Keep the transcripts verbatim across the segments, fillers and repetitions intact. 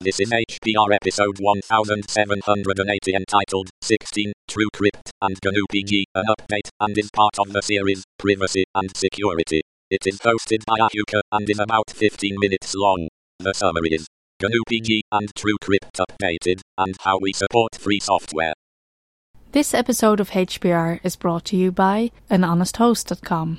This is H P R episode one thousand seven hundred eighty entitled sixteen, TrueCrypt and GnuPG, an update, and is part of the series, Privacy and Security. It is hosted by Ahuka and is about fifteen minutes long. The summary is, GnuPG and TrueCrypt updated, and how we support free software. This episode of H P R is brought to you by an honest host dot com.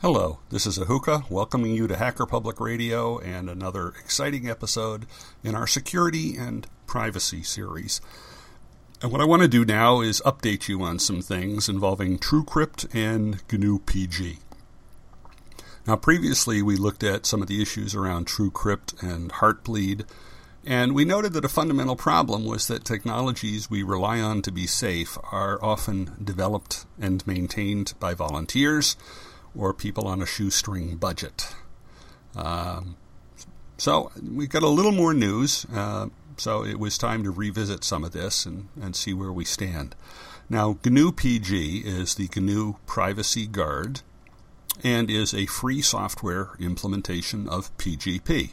Hello, this is Ahuka, welcoming you to Hacker Public Radio and another exciting episode in our security and privacy series. And what I want to do now is update you on some things involving TrueCrypt and GnuPG. Now, previously we looked at some of the issues around TrueCrypt and Heartbleed, and we noted that a fundamental problem was that technologies we rely on to be safe are often developed and maintained by volunteers, or people on a shoestring budget. Um, so we got a little more news, uh, so it was time to revisit some of this and, and see where we stand. Now, GnuPG is the G N U Privacy Guard and is a free software implementation of P G P.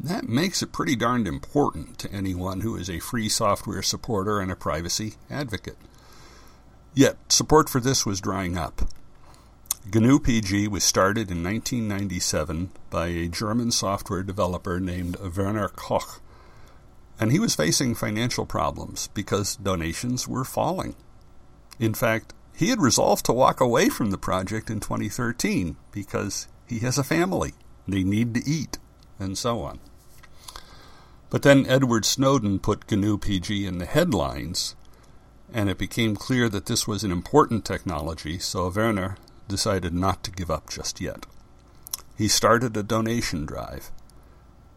That makes it pretty darned important to anyone who is a free software supporter and a privacy advocate. Yet, support for this was drying up. GnuPG was started in nineteen ninety-seven by a German software developer named Werner Koch, and he was facing financial problems because donations were falling. In fact, he had resolved to walk away from the project in twenty thirteen because he has a family, they need to eat, and so on. But then Edward Snowden put GnuPG in the headlines, and it became clear that this was an important technology, so Werner decided not to give up just yet. He started a donation drive,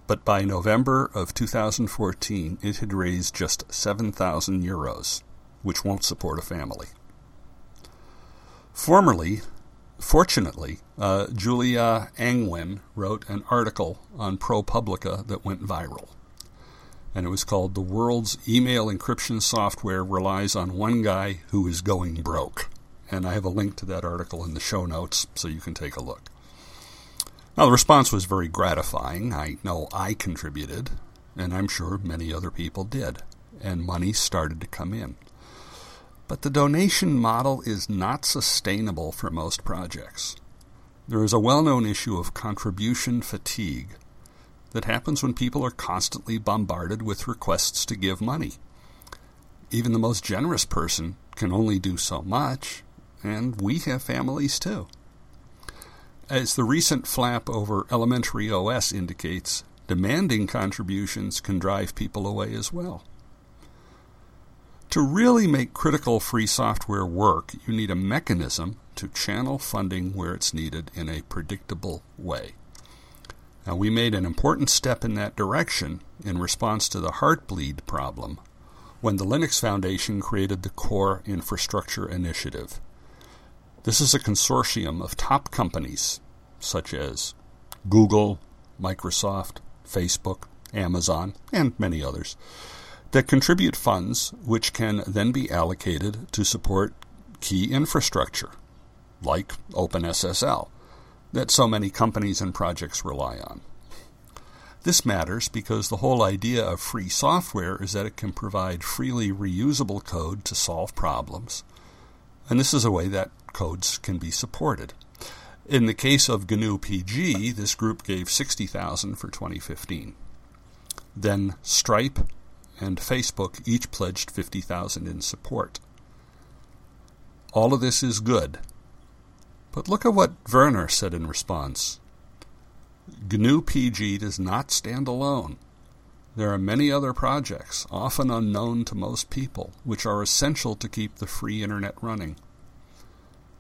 but by November of two thousand fourteen, it had raised just seven thousand euros, which won't support a family. Formerly, fortunately, uh, Julia Angwin wrote an article on ProPublica that went viral, and it was called "The World's Email Encryption Software Relies on One Guy Who Is Going Broke." And I have a link to that article in the show notes, so you can take a look. Now, the response was very gratifying. I know I contributed, and I'm sure many other people did, and money started to come in. But the donation model is not sustainable for most projects. There is a well-known issue of contribution fatigue that happens when people are constantly bombarded with requests to give money. Even the most generous person can only do so much, and we have families too. As the recent flap over elementary O S indicates, demanding contributions can drive people away as well. To really make critical free software work, you need a mechanism to channel funding where it's needed in a predictable way. Now, we made an important step in that direction in response to the Heartbleed problem when the Linux Foundation created the Core Infrastructure Initiative. This is a consortium of top companies such as Google, Microsoft, Facebook, Amazon, and many others that contribute funds which can then be allocated to support key infrastructure like Open S S L that so many companies and projects rely on. This matters because the whole idea of free software is that it can provide freely reusable code to solve problems, and this is a way that codes can be supported. In the case of GnuPG, this group gave sixty thousand dollars for twenty fifteen. Then Stripe and Facebook each pledged fifty thousand dollars in support. All of this is good, But look at what Werner said in response. GnuPG does not stand alone. There are many other projects, often unknown to most people, which are essential to keep the free internet running.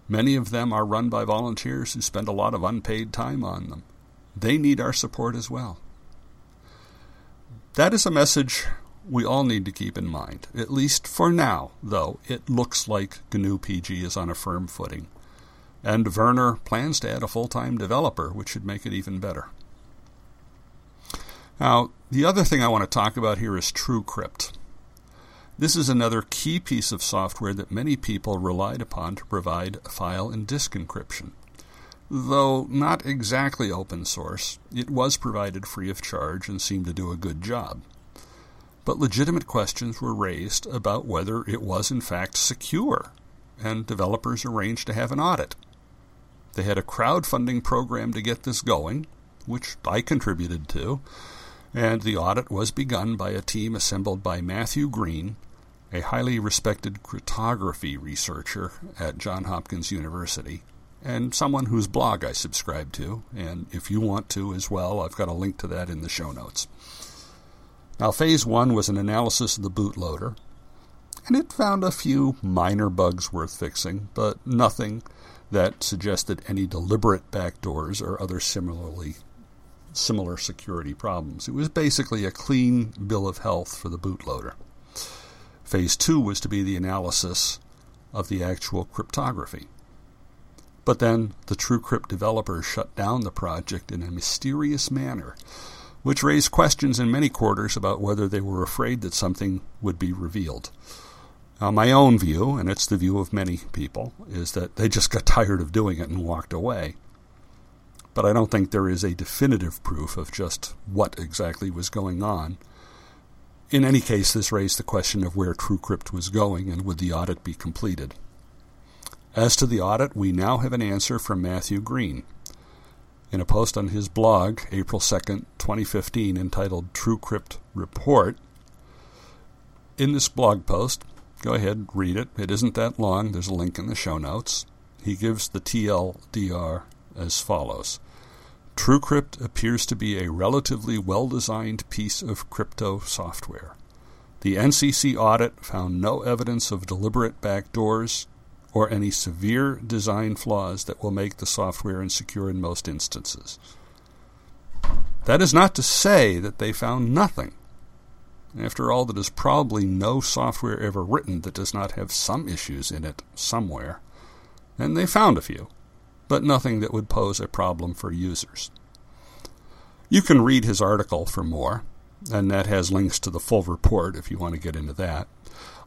Many of them are run by volunteers who spend a lot of unpaid time on them. They need our support as well. That is a message we all need to keep in mind. At least for now, though, it looks like GnuPG is on a firm footing. And Werner plans to add a full-time developer, which should make it even better. Now, the other thing I want to talk about here is TrueCrypt. This is another key piece of software that many people relied upon to provide file and disk encryption. Though not exactly open source, it was provided free of charge and seemed to do a good job. But legitimate questions were raised about whether it was in fact secure, and developers arranged to have an audit. They had a crowdfunding program to get this going, which I contributed to, and the audit was begun by a team assembled by Matthew Green, a highly respected cryptography researcher at Johns Hopkins University, and someone whose blog I subscribe to, and if you want to as well, I've got a link to that in the show notes. Now, phase one was an analysis of the bootloader, and it found a few minor bugs worth fixing, but nothing that suggested any deliberate backdoors or other similarly similar security problems. It was basically a clean bill of health for the bootloader. Phase two was to be the analysis of the actual cryptography. But then the TrueCrypt developers shut down the project in a mysterious manner, which raised questions in many quarters about whether they were afraid that something would be revealed. Now, my own view, and it's the view of many people, is that they just got tired of doing it and walked away. But I don't think there is a definitive proof of just what exactly was going on. In any case, this raised the question of where TrueCrypt was going and would the audit be completed. As to the audit, we now have an answer from Matthew Green. In a post on his blog, April second, twenty fifteen, entitled TrueCrypt Report, in this blog post, go ahead, read it. It isn't that long. There's a link in the show notes. He gives the T L D R as follows. TrueCrypt appears to be a relatively well-designed piece of crypto software. The N C C audit found no evidence of deliberate backdoors or any severe design flaws that will make the software insecure in most instances. That is not to say that they found nothing. After all, there is probably no software ever written that does not have some issues in it somewhere, and they found a few, but nothing that would pose a problem for users. You can read his article for more, and that has links to the full report if you want to get into that.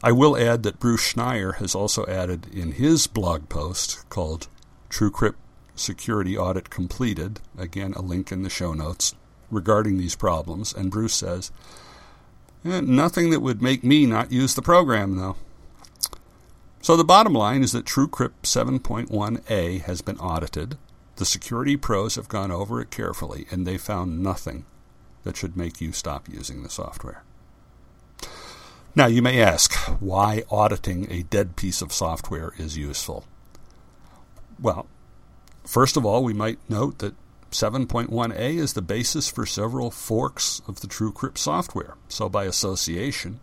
I will add that Bruce Schneier has also added in his blog post called TrueCrypt Security Audit Completed, again a link in the show notes, regarding these problems, and Bruce says, eh, nothing that would make me not use the program, though. So the bottom line is that TrueCrypt seven point one A has been audited, the security pros have gone over it carefully, and they found nothing that should make you stop using the software. Now, you may ask why auditing a dead piece of software is useful. Well, first of all, we might note that seven point one A is the basis for several forks of the TrueCrypt software. So by association,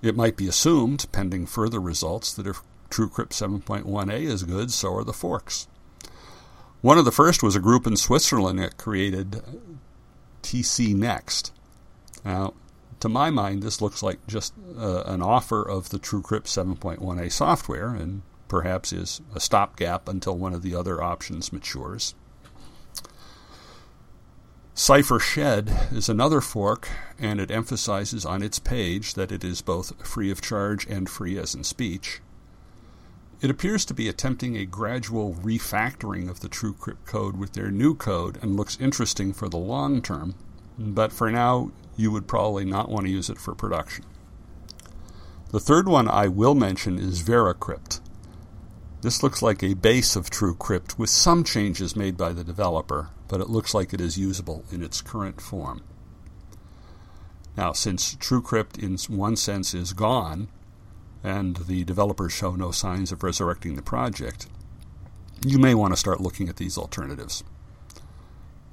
it might be assumed, pending further results, that if TrueCrypt seven point one A is good, so are the forks. One of the first was a group in Switzerland that created T C Next. Now, to my mind, this looks like just uh, an offer of the TrueCrypt seven point one A software and perhaps is a stopgap until one of the other options matures. Cipher Shed is another fork, and it emphasizes on its page that it is both free of charge and free as in speech. It appears to be attempting a gradual refactoring of the TrueCrypt code with their new code and looks interesting for the long term, but for now, you would probably not want to use it for production. The third one I will mention is VeraCrypt. This looks like a base of TrueCrypt with some changes made by the developer, but it looks like it is usable in its current form. Now, since TrueCrypt in one sense is gone, and the developers show no signs of resurrecting the project, you may want to start looking at these alternatives.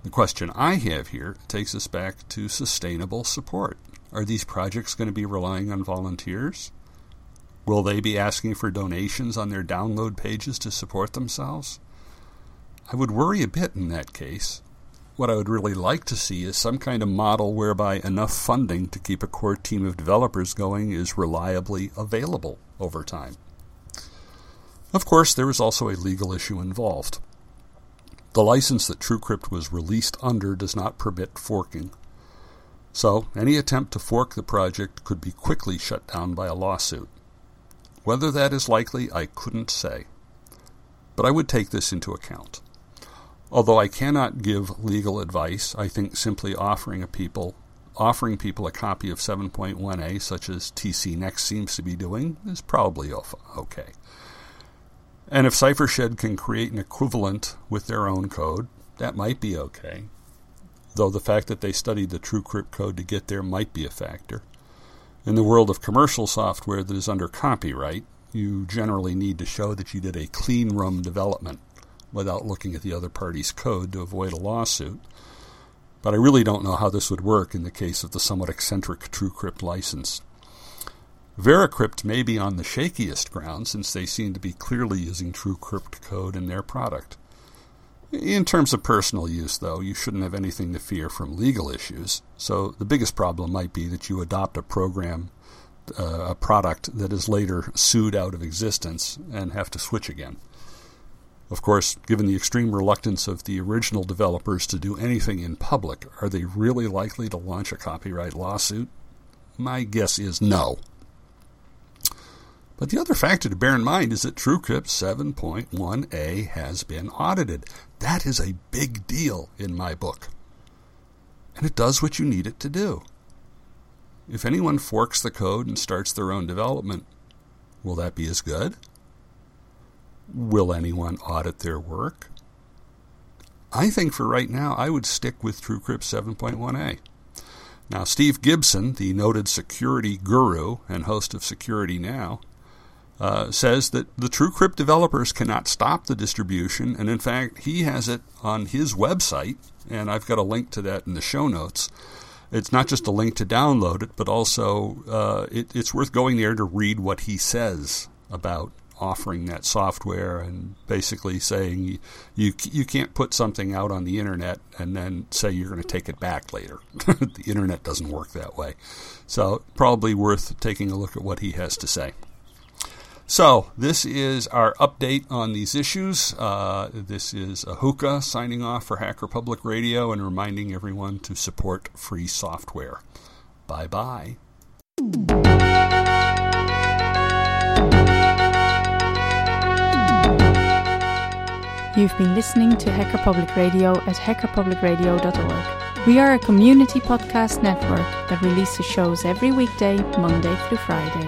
The question I have here takes us back to sustainable support. Are these projects going to be relying on volunteers? Will they be asking for donations on their download pages to support themselves? I would worry a bit in that case. What I would really like to see is some kind of model whereby enough funding to keep a core team of developers going is reliably available over time. Of course, there is also a legal issue involved. The license that TrueCrypt was released under does not permit forking. So, any attempt to fork the project could be quickly shut down by a lawsuit. Whether that is likely, I couldn't say. But I would take this into account. Although I cannot give legal advice, I think simply offering a people, offering people a copy of seven point one A, such as T C Next seems to be doing, is probably okay. And if CipherShed can create an equivalent with their own code, that might be okay, though the fact that they studied the TrueCrypt code to get there might be a factor. In the world of commercial software that is under copyright, you generally need to show that you did a clean room development without looking at the other party's code to avoid a lawsuit. But I really don't know how this would work in the case of the somewhat eccentric TrueCrypt license. VeraCrypt may be on the shakiest ground, since they seem to be clearly using TrueCrypt code in their product. In terms of personal use, though, you shouldn't have anything to fear from legal issues, so the biggest problem might be that you adopt a program, uh, a product that is later sued out of existence and have to switch again. Of course, given the extreme reluctance of the original developers to do anything in public, are they really likely to launch a copyright lawsuit? My guess is no. But the other factor to bear in mind is that TrueCrypt seven point one A has been audited. That is a big deal in my book. And it does what you need it to do. If anyone forks the code and starts their own development, will that be as good? Will anyone audit their work? I think for right now, I would stick with TrueCrypt seven point one A. Now, Steve Gibson, the noted security guru and host of Security Now, Uh, says that the TrueCrypt developers cannot stop the distribution, and in fact, he has it on his website, and I've got a link to that in the show notes. It's not just a link to download it, but also uh, it, it's worth going there to read what he says about offering that software and basically saying you you, you can't put something out on the internet and then say you're going to take it back later. The internet doesn't work that way. So probably worth taking a look at what he has to say. So, this is our update on these issues. Uh, this is Ahuka signing off for Hacker Public Radio and reminding everyone to support free software. Bye-bye. You've been listening to Hacker Public Radio at hacker public radio dot org. We are a community podcast network that releases shows every weekday, Monday through Friday.